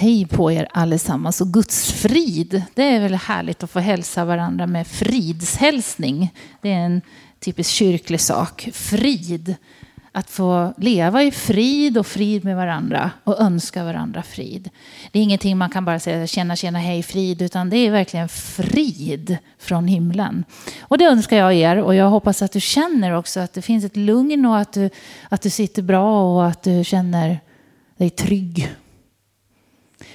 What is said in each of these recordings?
Hej på er allesammans och Guds frid. Det är väl härligt att få hälsa varandra med fridshälsning. Det är en typisk kyrklig sak. Frid. Att få leva i frid och frid med varandra och önska varandra frid. Det är ingenting man kan bara säga tjena, hej, frid, utan det är verkligen frid från himlen. Och det önskar jag er, och jag hoppas att du känner också att det finns ett lugn och att du sitter bra och att du känner dig trygg.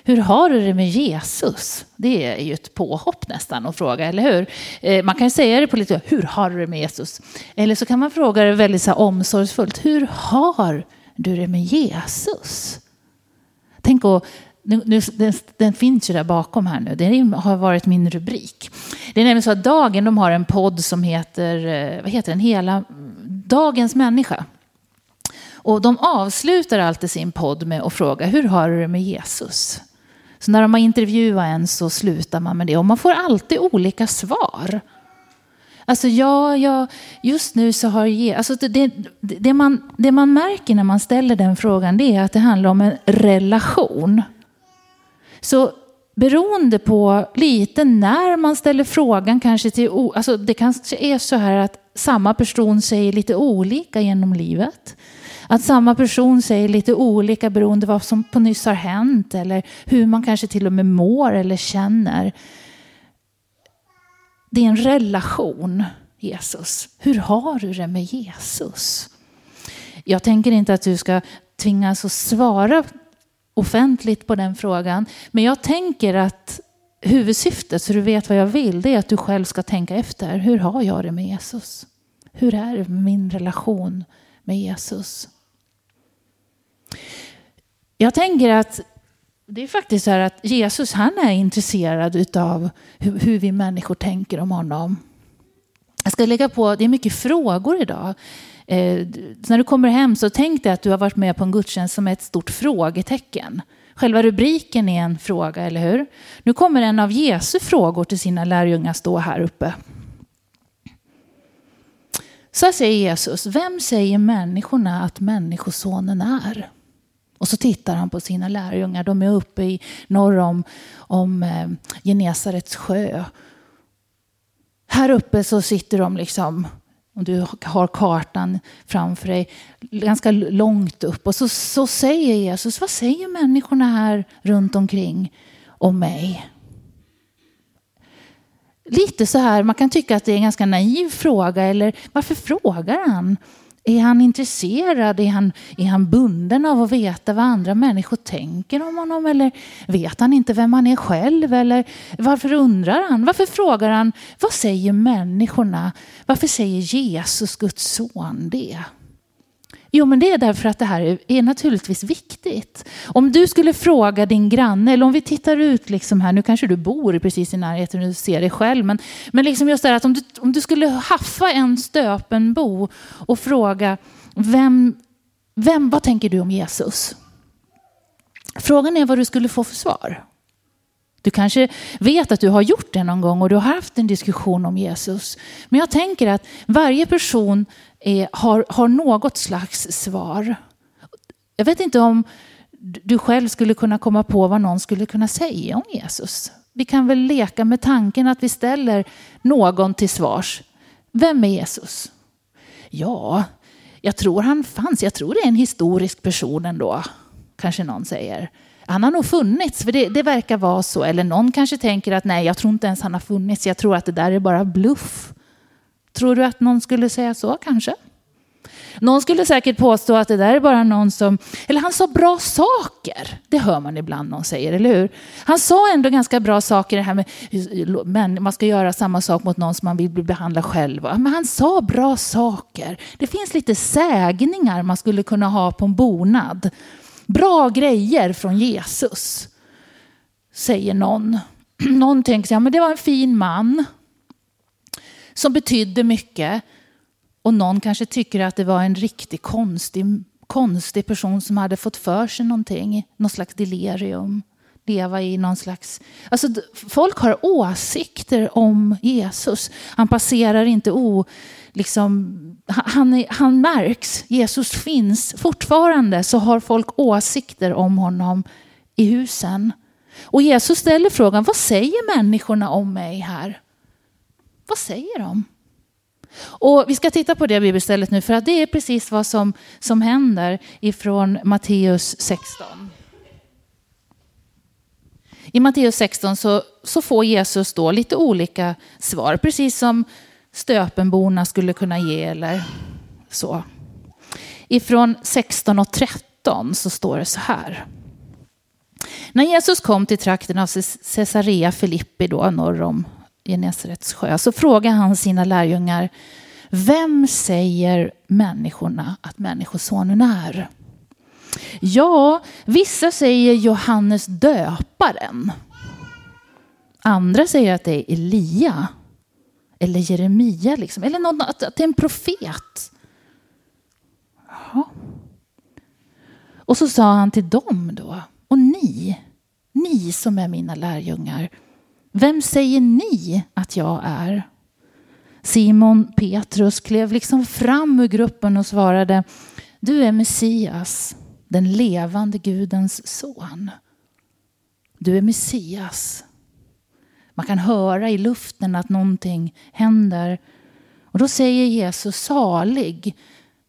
Hur har du det med Jesus? Det är ju ett påhopp nästan att fråga, eller hur? Man kan ju säga det på lite, hur har du det med Jesus? Eller så kan man fråga det väldigt så här omsorgsfullt. Hur har du det med Jesus? Tänk och nu, den finns ju där bakom här nu. Den har varit min rubrik. Det är nämligen så att Dagen, de har en podd som heter, vad heter den? Hela Dagens människa. Och de avslutar alltid sin podd med att fråga, hur har du det med Jesus? Så när de har intervjuat en så slutar man med det. Och man får alltid olika svar. Alltså just nu så har Jesus... Alltså det man märker när man ställer den frågan, det är att det handlar om en relation. Så beroende på lite när man ställer frågan kanske till... Alltså det kanske är så här att samma person säger lite olika genom livet. Att samma person säger lite olika beroende på vad som på nyss har hänt. Eller hur man kanske till och med mår eller känner. Det är en relation, Jesus. Hur har du det med Jesus? Jag tänker inte att du ska tvingas att svara offentligt på den frågan. Men jag tänker att huvudsyftet, så du vet vad jag vill, det är att du själv ska tänka efter. Hur har jag det med Jesus? Hur är min relation med Jesus? Jag tänker att det är faktiskt så här att Jesus, han är intresserad utav hur vi människor tänker om honom. Jag ska lägga på, det är mycket frågor idag. När du kommer hem så tänk dig att du har varit med på en gudstjänst som är ett stort frågetecken. Själva rubriken är en fråga, eller hur? Nu kommer en av Jesu frågor till sina lärjungar stå här uppe. Så säger Jesus, vem säger människorna att människosonen är? Och så tittar han på sina lärjungar. De är uppe i norr om Genesarets sjö. Här uppe så sitter de liksom, om du har kartan framför dig, ganska långt upp. Och så säger Jesus, vad säger människorna här runt omkring om mig? Lite så här, man kan tycka att det är en ganska naiv fråga. Eller varför frågar han? Är han intresserad? Är han bunden av att veta vad andra människor tänker om honom? Eller vet han inte vem han är själv? Eller varför undrar han? Varför frågar han? Vad säger människorna? Varför säger Jesus, Guds son, det? Jo, men det är därför att det här är naturligtvis viktigt. Om du skulle fråga din granne, eller om vi tittar ut liksom här, nu kanske du bor precis i närheten och du ser dig själv, men liksom just det här att om du skulle haffa en stöpenbo och fråga vad tänker du om Jesus? Frågan är vad du skulle få för svar. Du kanske vet att du har gjort det någon gång och du har haft en diskussion om Jesus. Men jag tänker att varje person har något slags svar. Jag vet inte om du själv skulle kunna komma på vad någon skulle kunna säga om Jesus. Vi kan väl leka med tanken att vi ställer någon till svars. Vem är Jesus? Ja, jag tror han fanns. Jag tror det är en historisk person ändå, kanske någon säger. Han har nog funnits, för det verkar vara så. Eller någon kanske tänker att nej, jag tror inte ens han har funnits. Jag tror att det där är bara bluff. Tror du att någon skulle säga så kanske? Någon skulle säkert påstå att det där är bara någon som... Eller han sa bra saker. Det hör man ibland någon säger, eller hur? Han sa ändå ganska bra saker. Det här med man ska göra samma sak mot någon som man vill behandla själva. Men han sa bra saker. Det finns lite sägningar man skulle kunna ha på en bonad. Bra grejer från Jesus, säger någon. Någon tänker sig, ja, men det var en fin man som betydde mycket. Och någon kanske tycker att det var en riktigt konstig person som hade fått för sig någonting. Någon slags delirium. Leva i någon slags... Alltså, folk har åsikter om Jesus. Han passerar inte han märks. Jesus finns. Fortfarande så har folk åsikter om honom i husen. Och Jesus ställer frågan, vad säger människorna om mig här? Vad säger de? Och vi ska titta på det bibelstället nu, för att det är precis vad som händer ifrån Matteus 16. I Matteus 16 så får Jesus då lite olika svar, precis som stöpenborna skulle kunna ge eller så. Ifrån 16 och 13 så står det så här. När Jesus kom till trakten av Caesarea Filippi då, norr om Genesarets sjö, så frågade han sina lärjungar, vem säger människorna att människosonen är? Ja, vissa säger Johannes döparen. Andra säger att det är Elia eller Jeremia liksom, eller någon, att det är en profet. Jaha. Och så sa han till dem då, och ni som är mina lärjungar, vem säger ni att jag är? Simon Petrus klev liksom fram ur gruppen och svarade, du är Messias, den levande Gudens son. Du är Messias. Man kan höra i luften att någonting händer. Och då säger Jesus, salig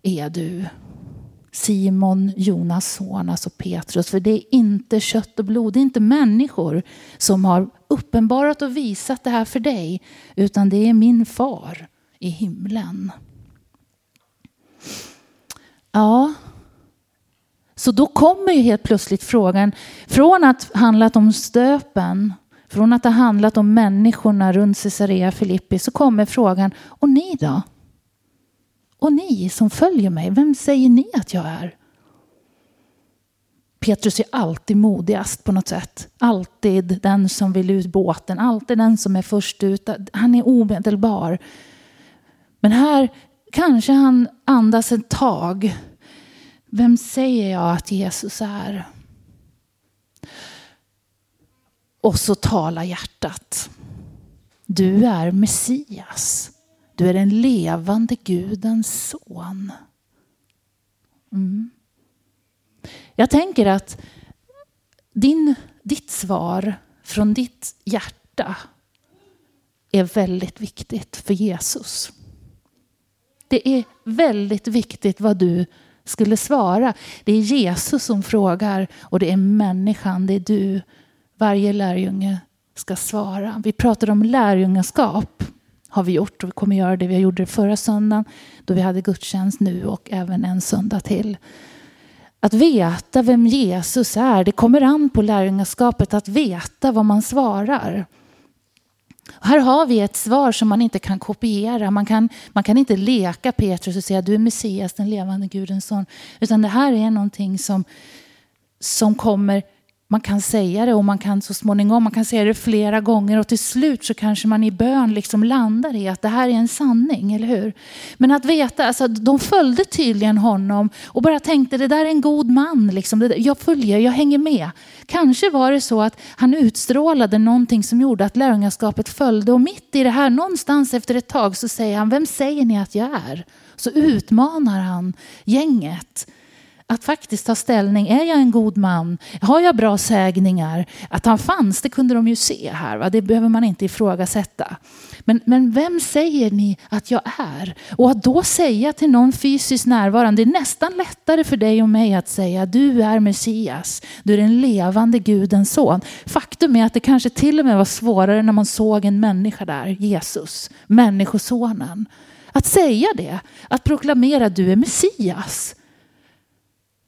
är du, Simon, Jonas son, alltså Petrus. För det är inte kött och blod, det är inte människor som har uppenbarat och visat det här för dig, utan det är min far i himlen. Ja, så då kommer ju helt plötsligt frågan, från att handlat om stöpen, från att ha handlat om människorna runt Caesarea Filippi, så kommer frågan, och ni då? Och ni som följer mig, vem säger ni att jag är? Petrus är alltid modigast på något sätt. Alltid den som vill ut båten. Alltid den som är först ut. Han är omedelbar. Men här kanske han andas ett tag. Vem säger jag att Jesus är? Och så talar hjärtat. Du är Messias. Du är den levande Gudens son. Mm. Jag tänker att ditt svar från ditt hjärta är väldigt viktigt för Jesus. Det är väldigt viktigt vad du skulle svara. Det är Jesus som frågar och det är människan, det är du. Varje lärjunge ska svara. Vi pratar om lärjungaskap. Har vi gjort och vi kommer göra det. Vi gjorde det förra söndagen då vi hade gudstjänst nu och även en söndag till. Att veta vem Jesus är, det kommer an på lärjungaskapet att veta vad man svarar. Och här har vi ett svar som man inte kan kopiera. Man kan inte leka Petrus och säga du är Messias, den levande Gudens son. Utan det här är någonting som kommer. Man kan säga det och man kan så småningom, man kan säga det flera gånger och till slut så kanske man i bön liksom landar i att det här är en sanning, eller hur? Men att veta, alltså de följde tydligen honom och bara tänkte det där är en god man liksom, jag hänger med. Kanske var det så att han utstrålade någonting som gjorde att lärjungaskapet följde och mitt i det här någonstans efter ett tag så säger han, vem säger ni att jag är? Så utmanar han gänget. Att faktiskt ta ställning, är jag en god man? Har jag bra sägningar? Att han fanns, det kunde de ju se här. Va? Det behöver man inte ifrågasätta. Men vem säger ni att jag är? Och att då säga till någon fysiskt närvarande, det är nästan lättare för dig och mig att säga du är Messias, du är den levande Gudens son. Faktum är att det kanske till och med var svårare när man såg en människa där, Jesus, människosonen. Att säga det, att proklamera du är Messias.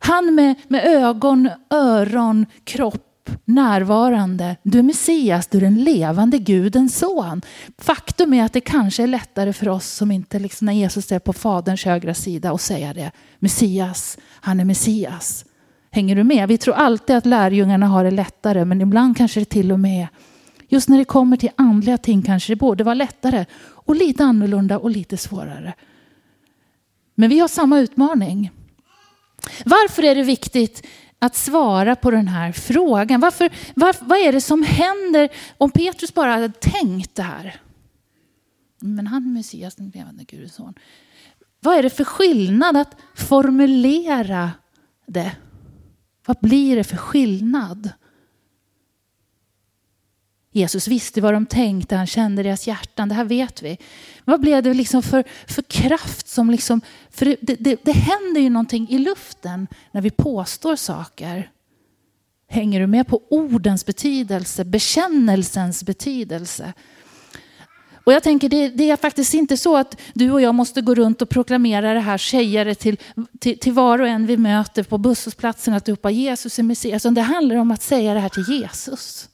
Han med ögon, öron, kropp, närvarande. Du är Messias, du är den levande Gudens son. Faktum är att det kanske är lättare för oss som inte liksom när Jesus är på faderns högra sida och säger det. Messias, han är Messias. Hänger du med? Vi tror alltid att lärjungarna har det lättare, men ibland kanske det till och med. Just när det kommer till andliga ting kanske det borde vara lättare och lite annorlunda och lite svårare. Men vi har samma utmaning. Varför är det viktigt att svara på den här frågan? Vad är det som händer om Petrus bara hade tänkt det här? Men han är Messias, den levande Gudens son. Vad är det för skillnad att formulera det? Vad blir det för skillnad? Jesus visste vad de tänkte, han kände deras hjärtan, det här vet vi. Vad blev det liksom för kraft som liksom, för det händer ju någonting i luften när vi påstår saker. Hänger du med på ordens betydelse, bekännelsens betydelse? Och jag tänker, det är faktiskt inte så att du och jag måste gå runt och proklamera det här, säga det till var och en vi möter på bussplatsen, att ropa Jesus är Messias. Alltså, det handlar om att säga det här till Jesus.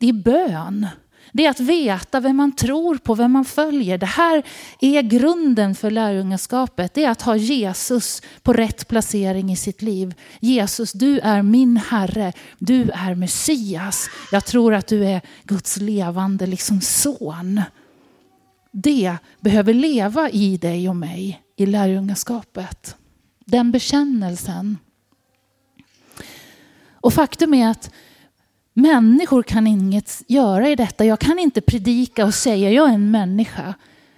Det är bön. Det är att veta vem man tror på, vem man följer. Det här är grunden för lärjungaskapet. Det är att ha Jesus på rätt placering i sitt liv. Jesus, du är min Herre. Du är Messias. Jag tror att du är Guds levande liksom son. Det behöver leva i dig och mig i lärjungaskapet. Den bekännelsen. Och faktum är att människor kan inget göra i detta. Jag kan inte predika och säga jag är en människa.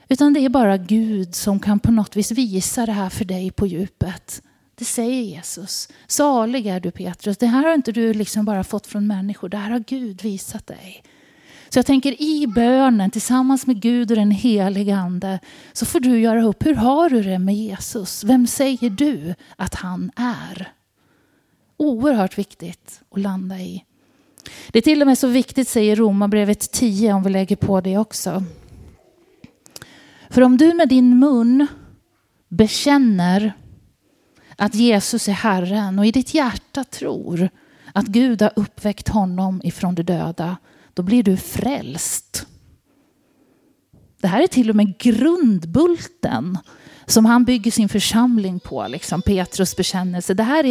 Utan det är bara Gud som kan på något vis visa det här för dig på djupet. Det säger Jesus. Salig är du, Petrus. Det här har inte du liksom bara fått från människor. Det här har Gud visat dig. Så jag tänker i bönen tillsammans med Gud och den heliga ande så får du göra upp. Hur har du det med Jesus? Vem säger du att han är? Oerhört viktigt att landa i. Det är till och med så viktigt, säger Romarbrevet 10, om vi lägger på det också. För om du med din mun bekänner att Jesus är Herren och i ditt hjärta tror att Gud har uppväckt honom ifrån de döda, då blir du frälst. Det här är till och med grundbulten som han bygger sin församling på, liksom Petrus bekännelse. Det här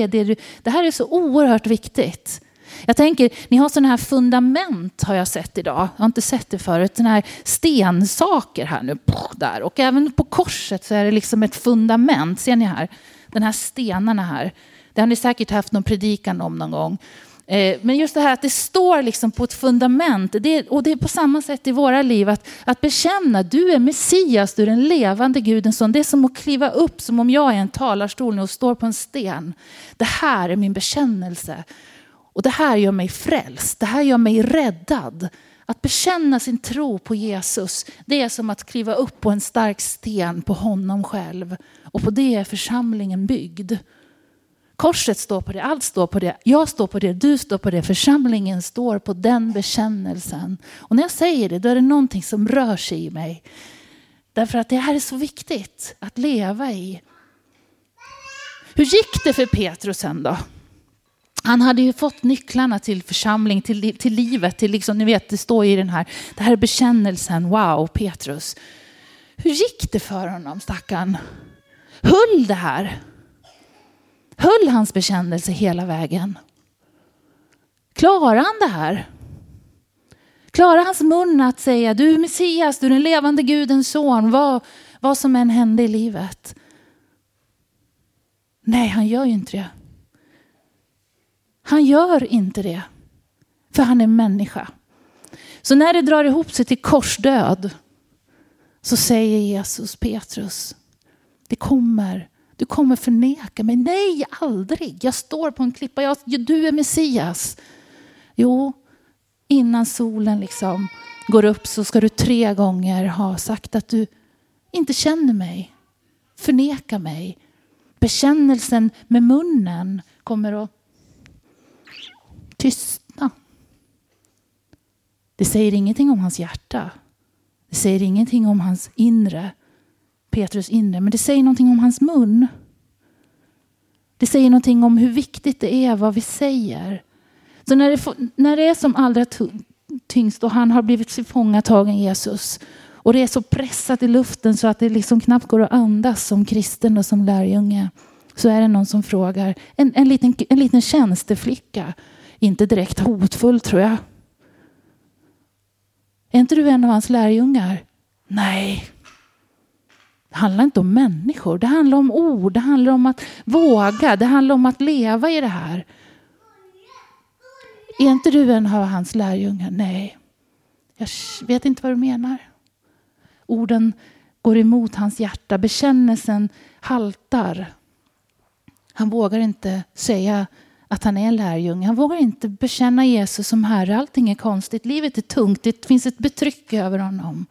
är så oerhört viktigt. Jag tänker, ni har sådana här fundament har jag sett idag. Jag har inte sett det förut. Sådana här stensaker här nu. Där. Och även på korset så är det liksom ett fundament. Ser ni här? Den här stenarna här. Det har ni säkert haft någon predikan om någon gång. Men just det här att det står liksom på ett fundament. Och det är på samma sätt i våra liv. Att bekänna, du är Messias, du är den levande Guden. Det är som att kliva upp som om jag är en talarstol och står på en sten. Det här är min bekännelse. Och det här gör mig frälst. Det här gör mig räddad. Att bekänna sin tro på Jesus. Det är som att kliva upp på en stark sten på honom själv. Och på det är församlingen byggd. Korset står på det. Allt står på det. Jag står på det. Du står på det. Församlingen står på den bekännelsen. Och när jag säger det, då är det någonting som rör sig i mig. Därför att det här är så viktigt att leva i. Hur gick det för Petrus då? Han hade ju fått nycklarna till församling, till livet, till liksom, ni vet, det står i det här bekännelsen. Wow, Petrus. Hur gick det för honom, stackarn? Höll det här? Höll hans bekännelse hela vägen? Klarar han det här? Klarar hans mun att säga, du är Messias, du är den levande Gudens son, vad som än hände i livet? Nej, han gör ju inte det. Han gör inte det. För han är människa. Så när det drar ihop sig till korsdöd så säger Jesus, Petrus, du kommer förneka mig. Nej, aldrig. Jag står på en klippa. Du är Messias. Jo, innan solen liksom går upp så ska du 3 gånger ha sagt att du inte känner mig. Förneka mig. Bekännelsen med munnen kommer att tystna. Det säger ingenting om hans hjärta. Det säger ingenting om hans inre. Petrus inre. Men det säger någonting om hans mun. Det säger någonting om hur viktigt det är vad vi säger. Så när det är som allra tyngst och han har blivit tillfångatagen Jesus. Och det är så pressat i luften så att det liksom knappt går att andas som kristen och som lärjunge. Så är det någon som frågar. En liten tjänsteflicka. Inte direkt hotfull, tror jag. Är inte du en av hans lärjungar? Nej. Det handlar inte om människor. Det handlar om ord. Det handlar om att våga. Det handlar om att leva i det här. Är inte du en av hans lärjungar? Nej. Jag vet inte vad du menar. Orden går emot hans hjärta. Bekännelsen haltar. Han vågar inte säga att han är en lärjunge. Han vågar inte bekänna Jesus som herre. Allting är konstigt. Livet är tungt. Det finns ett betryck över honom.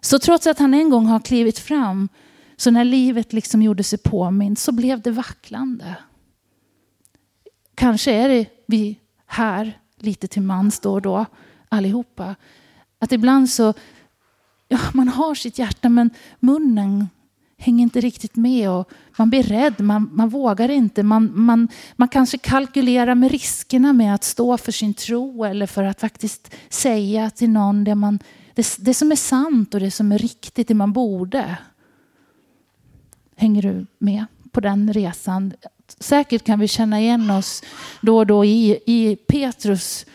Så trots att han en gång har klivit fram, så när livet liksom gjorde sig påmint, så blev det vacklande. Kanske är det vi här lite till mans då allihopa. Att ibland så, ja, man har sitt hjärta men munnen hänger inte riktigt med och man blir rädd, man vågar inte. Man kanske kalkylerar med riskerna med att stå för sin tro eller för att faktiskt säga till någon det som är sant och det som är riktigt, det man borde. Hänger du med på den resan? Säkert kan vi känna igen oss då och då i Petrus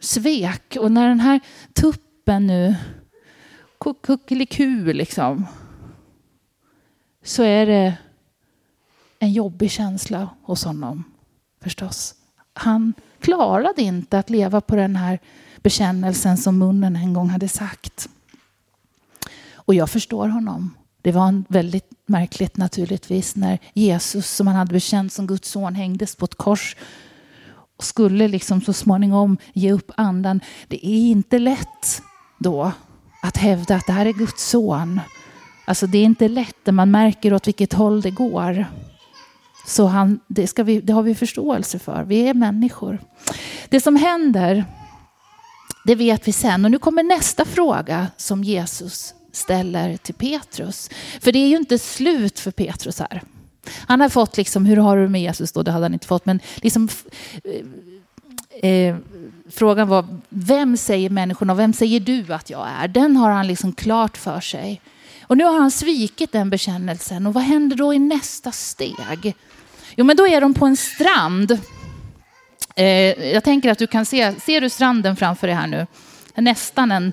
svek. Och när den här tuppen nu kuckeliku liksom, så är det en jobbig känsla hos honom förstås. Han klarade inte att leva på den här bekännelsen som munnen en gång hade sagt. Och jag förstår honom. Det var en väldigt märkligt naturligtvis när Jesus, som han hade bekänt som Guds son, hängdes på ett kors och skulle liksom så småningom ge upp andan. Det är inte lätt då att hävda att det här är Guds son. Alltså det är inte lätt när man märker åt vilket håll det går. Så det har vi förståelse för. Vi är människor. Det som händer, det vet vi sen. Och nu kommer nästa fråga som Jesus ställer till Petrus. För det är ju inte slut för Petrus här. Han har fått liksom, hur har du med Jesus då? Det hade han inte fått. Men liksom, frågan var, vem säger människorna? Vem säger du att jag är? Den har han liksom klart för sig. Och nu har han svikit den bekännelsen. Och vad händer då i nästa steg? Jo, men då är de på en strand. Jag tänker att du kan ser du stranden framför dig här nu? Nästan en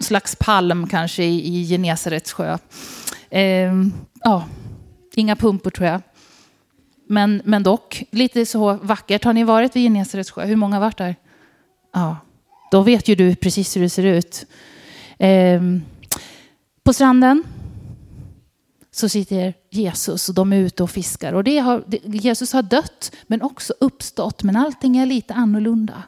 slags palm kanske i Genesarets sjö. Inga pumpor tror jag. Men dock, lite så vackert. Har ni varit vid Genesarets sjö? Hur många har varit där? Ja, då vet ju du precis hur det ser ut. På stranden så sitter Jesus och de är ute och fiskar. Och Jesus har dött men också uppstått. Men allting är lite annorlunda.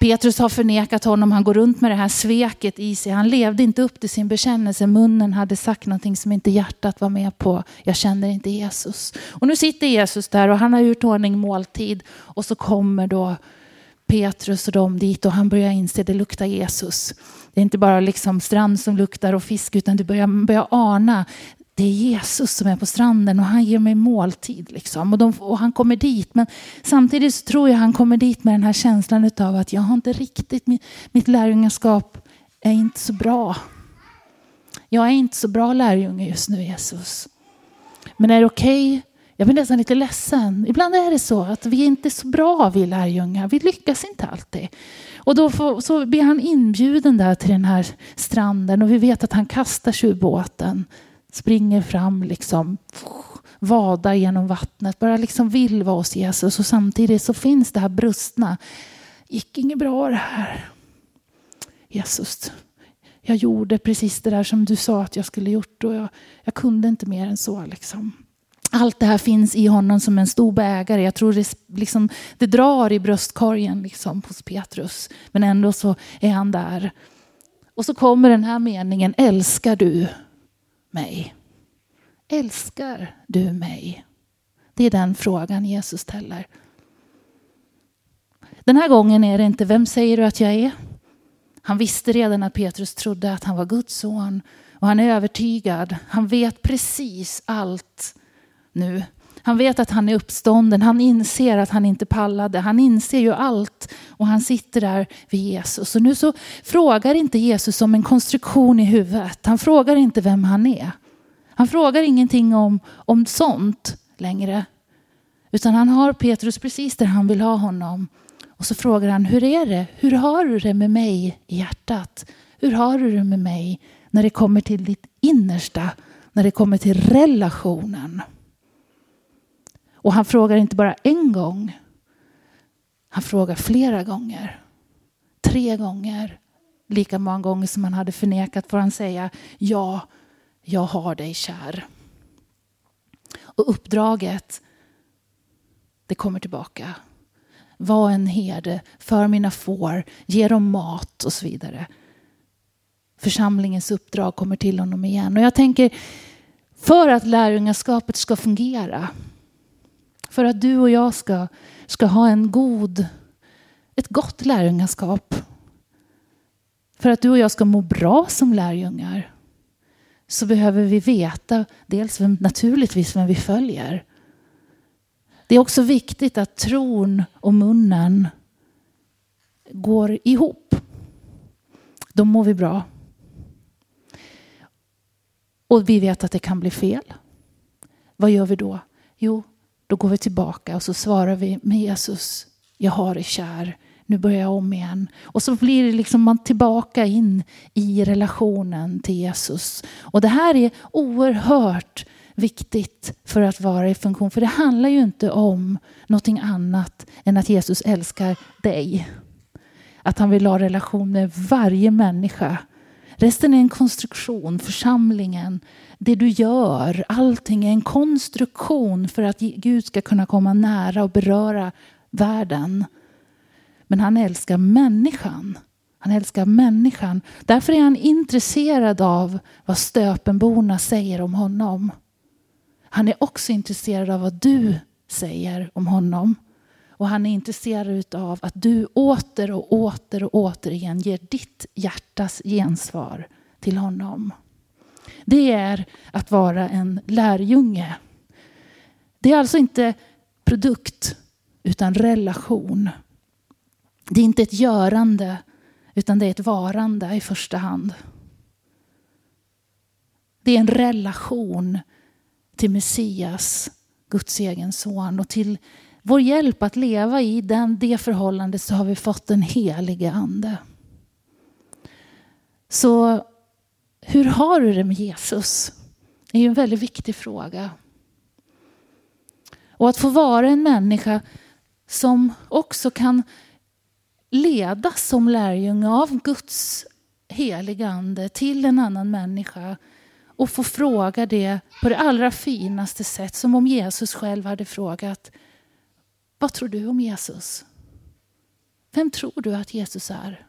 Petrus har förnekat honom. Han går runt med det här sveket i sig. Han levde inte upp till sin bekännelse. Munnen hade sagt någonting som inte hjärtat var med på. Jag känner inte Jesus. Och nu sitter Jesus där och han har gjort ordning måltid. Och så kommer då Petrus och de dit och han börjar inse att det luktar Jesus. Det är inte bara liksom strand som luktar och fisk, utan du börjar ana. Det är Jesus som är på stranden och han ger mig måltid. Liksom. Och han kommer dit. Men samtidigt så tror jag han kommer dit med den här känslan av att jag har inte riktigt, mitt lärjungaskap är inte så bra. Jag är inte så bra lärjunge just nu, Jesus. Men är det okej? Jag blir nästan lite ledsen. Ibland är det så att vi inte är så bra, vi lärjungar. Vi lyckas inte alltid. Och då så blir han inbjuden där till den här stranden. Och vi vet att han kastar sig ur båten. Springer fram, liksom, vadar genom vattnet. Bara liksom vill vara hos Jesus. Och samtidigt så finns det här brustna. Gick inget bra det här. Jesus, jag gjorde precis det där som du sa att jag skulle gjort. Och jag kunde inte mer än så, liksom. Allt det här finns i honom som en stor bägare. Jag tror det, liksom, det drar i bröstkorgen liksom, hos Petrus. Men ändå så är han där. Och så kommer den här meningen. Älskar du mig? Älskar du mig? Det är den frågan Jesus ställer. Den här gången är det inte vem säger du att jag är? Han visste redan att Petrus trodde att han var Guds son. Och han är övertygad. Han vet precis allt nu. Han vet att han är uppstånden. Han inser att han inte pallade. Han inser ju allt. Och han sitter där vid Jesus. Och nu så frågar inte Jesus om en konstruktion i huvudet. Han frågar inte vem han är. Han frågar ingenting om sånt längre. Utan han har Petrus precis där han vill ha honom. Och så frågar han, hur är det? Hur har du det med mig i hjärtat? Hur har du det med mig när det kommer till ditt innersta? När det kommer till relationen? Och han frågar inte bara en gång. Han frågar flera gånger. 3 gånger. Lika många gånger som han hade förnekat får han säga. Ja, jag har dig kär. Och uppdraget, det kommer tillbaka. Var en herde, för mina får, ge dem mat och så vidare. Församlingens uppdrag kommer till honom igen. Och jag tänker, för att lärjungaskapet ska fungera, för att du och jag ska ha ett gott lärjungaskap, för att du och jag ska må bra som lärjungar, så behöver vi veta dels naturligtvis vem vi följer. Det är också viktigt att tron och munnen går ihop. Då mår vi bra. Och vi vet att det kan bli fel. Vad gör vi då? Jo, då går vi tillbaka och så svarar vi med Jesus. Jag har dig kär. Nu börjar jag om igen. Och så blir det liksom man tillbaka in i relationen till Jesus. Och det här är oerhört viktigt för att vara i funktion. För det handlar ju inte om någonting annat än att Jesus älskar dig. Att han vill ha relation med varje människa. Resten är en konstruktion, församlingen, det du gör, allting är en konstruktion för att Gud ska kunna komma nära och beröra världen. Men han älskar människan. Han älskar människan. Därför är han intresserad av vad stöpenborna säger om honom. Han är också intresserad av vad du säger om honom. Och han är intresserad av att du åter igen ger ditt hjärtas gensvar till honom. Det är att vara en lärjunge. Det är alltså inte produkt utan relation. Det är inte ett görande utan det är ett varande i första hand. Det är en relation till Messias, Guds egen son, och till vår hjälp att leva i det förhållandet så har vi fått den helige ande. Så hur har du det med Jesus? Det är ju en väldigt viktig fråga. Och att få vara en människa som också kan ledas som lärjunge av Guds heliga ande till en annan människa. Och få fråga det på det allra finaste sätt, som om Jesus själv hade frågat: vad tror du om Jesus? Vem tror du att Jesus är?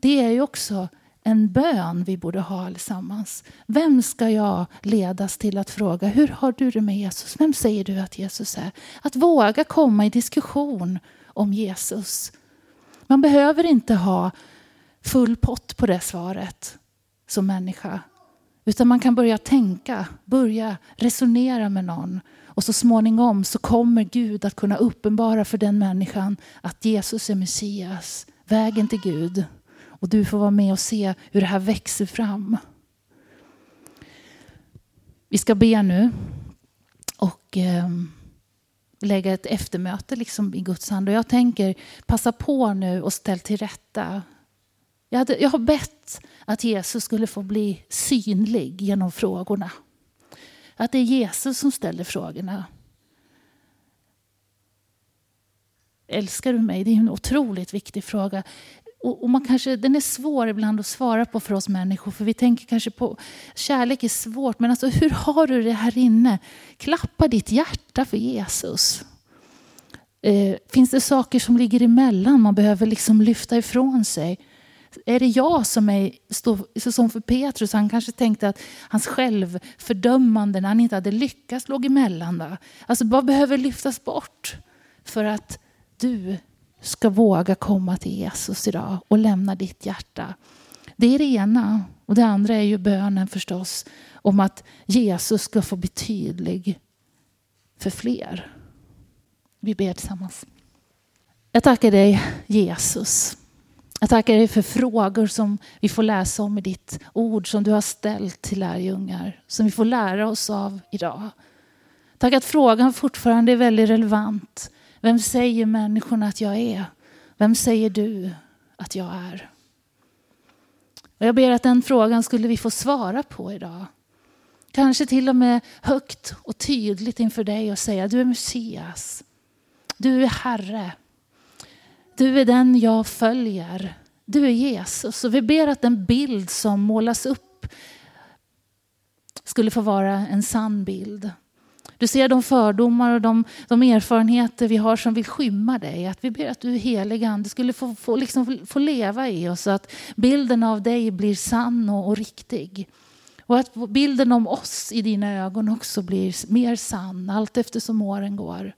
Det är ju också en bön vi borde ha allesammans. Vem ska jag ledas till att fråga? Hur har du det med Jesus? Vem säger du att Jesus är? Att våga komma i diskussion om Jesus. Man behöver inte ha full pott på det svaret som människa. Utan man kan börja tänka, börja resonera med någon. Och så småningom så kommer Gud att kunna uppenbara för den människan att Jesus är Messias, vägen till Gud. Och du får vara med och se hur det här växer fram. Vi ska be nu och lägga ett eftermöte liksom i Guds hand. Och jag tänker passa på nu och ställ till rätta. Jag har bett att Jesus skulle få bli synlig genom frågorna. Att det är Jesus som ställer frågorna. Älskar du mig? Det är en otroligt viktig fråga. Och man kanske, den är svår ibland att svara på för oss människor. För vi tänker kanske på kärlek är svårt. Men alltså, hur har du det här inne? Klappa ditt hjärta för Jesus. Finns det saker som ligger emellan man behöver liksom lyfta ifrån sig? Är det jag som för Petrus? Han kanske tänkte att hans självfördömande när han inte hade lyckats låg emellan. Då. Alltså vad behöver lyftas bort för att du ska våga komma till Jesus idag och lämna ditt hjärta? Det är det ena. Och det andra är ju bönen förstås om att Jesus ska få bli tydlig för fler. Vi ber tillsammans. Jag tackar dig Jesus. Jag tackar dig för frågor som vi får läsa om i ditt ord som du har ställt till lärjungar. Som vi får lära oss av idag. Tack att frågan fortfarande är väldigt relevant. Vem säger människorna att jag är? Vem säger du att jag är? Och jag ber att den frågan skulle vi få svara på idag. Kanske till och med högt och tydligt inför dig och säga: du är Messias. Du är Herre. Du är den jag följer. Du är Jesus. Och vi ber att den bild som målas upp skulle få vara en sann bild. Du ser de fördomar och de erfarenheter vi har som vill skymma dig. Att vi ber att du, heliga Ande, skulle få leva i oss. Så att bilden av dig blir sann och riktig. Och att bilden om oss i dina ögon också blir mer sann allt eftersom åren går.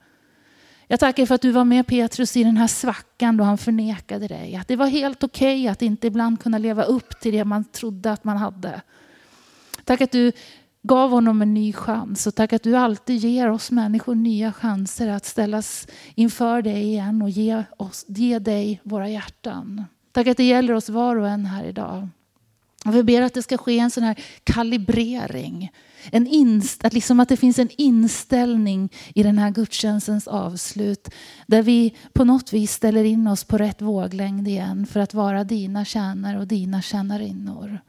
Jag tackar för att du var med Petrus i den här svackan då han förnekade dig. Att det var helt okej att inte ibland kunna leva upp till det man trodde att man hade. Tack att du gav honom en ny chans. Och tack att du alltid ger oss människor nya chanser att ställas inför dig igen. Och ge dig våra hjärtan. Tack att det gäller oss var och en här idag. Och vi ber att det ska ske en sån här kalibrering. Att det finns en inställning i den här gudstjänstens avslut. Där vi på något vis ställer in oss på rätt våglängd igen. För att vara dina tjänare och dina tjänarinnor.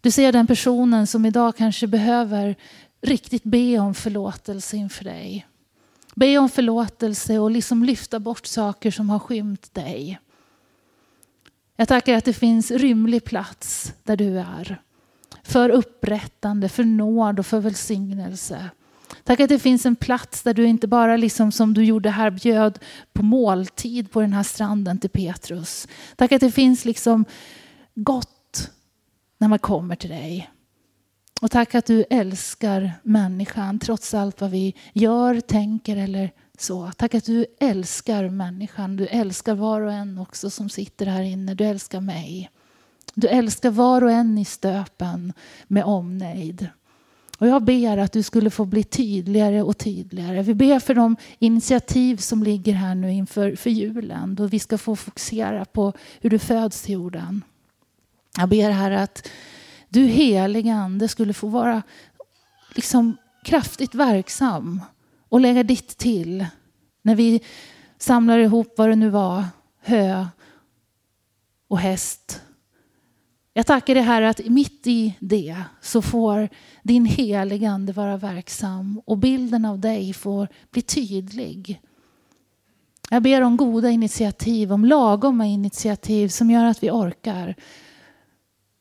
Du ser den personen som idag kanske behöver riktigt be om förlåtelse inför dig. Be om förlåtelse och lyfta bort saker som har skymt dig. Jag tackar att det finns rymlig plats där du är. För upprättande, för nåd och för välsignelse. Tack att det finns en plats där du inte bara som du gjorde här bjöd på måltid på den här stranden till Petrus. Tack att det finns gott när man kommer till dig. Och tack att du älskar människan trots allt vad vi gör, tänker eller så. Tack att du älskar människan. Du älskar var och en också som sitter här inne. Du älskar mig. Du älskar var och en i stöpen med omnejd. Och jag ber att du skulle få bli tydligare och tydligare. Vi ber för de initiativ som ligger här nu inför julen. Då vi ska få fokusera på hur du föds till jorden. Jag ber här att du, heliga Ande, skulle få vara kraftigt verksam. Och lägga ditt till. När vi samlar ihop vad det nu var. Hö och häst. Jag tackar dig här att mitt i det så får din heliga Ande vara verksam. Och bilden av dig får bli tydlig. Jag ber om goda initiativ. Om lagoma initiativ som gör att vi orkar.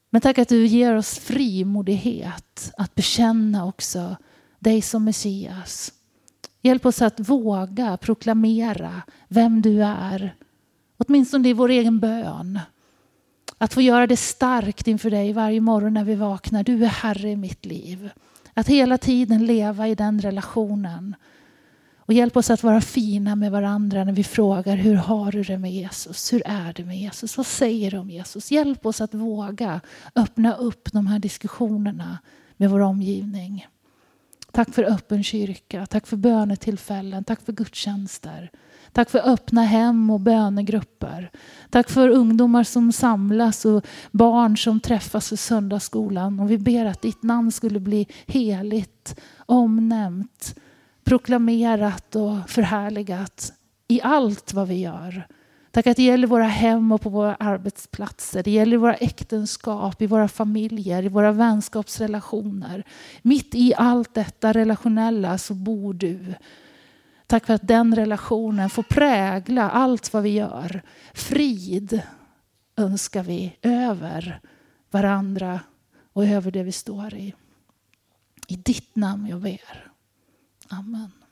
Men tack att du ger oss frimodighet. Att bekänna också dig som Messias. Hjälp oss att våga proklamera vem du är. Åtminstone i vår egen bön. Att få göra det starkt inför dig varje morgon när vi vaknar. Du är Herre i mitt liv. Att hela tiden leva i den relationen. Och hjälp oss att vara fina med varandra när vi frågar: hur har du det med Jesus? Hur är det med Jesus? Vad säger du om Jesus? Hjälp oss att våga öppna upp de här diskussionerna med vår omgivning. Tack för öppen kyrka. Tack för bönetillfällen. Tack för gudstjänster. Tack för öppna hem och bönegrupper. Tack för ungdomar som samlas och barn som träffas i söndagsskolan. Och vi ber att ditt namn skulle bli heligt, omnämnt, proklamerat och förhärligat i allt vad vi gör. Tack att det gäller våra hem och på våra arbetsplatser. Det gäller våra äktenskap, i våra familjer, i våra vänskapsrelationer. Mitt i allt detta relationella så bor du. Tack för att den relationen får prägla allt vad vi gör. Frid önskar vi över varandra och över det vi står i. I ditt namn jag ber. Amen.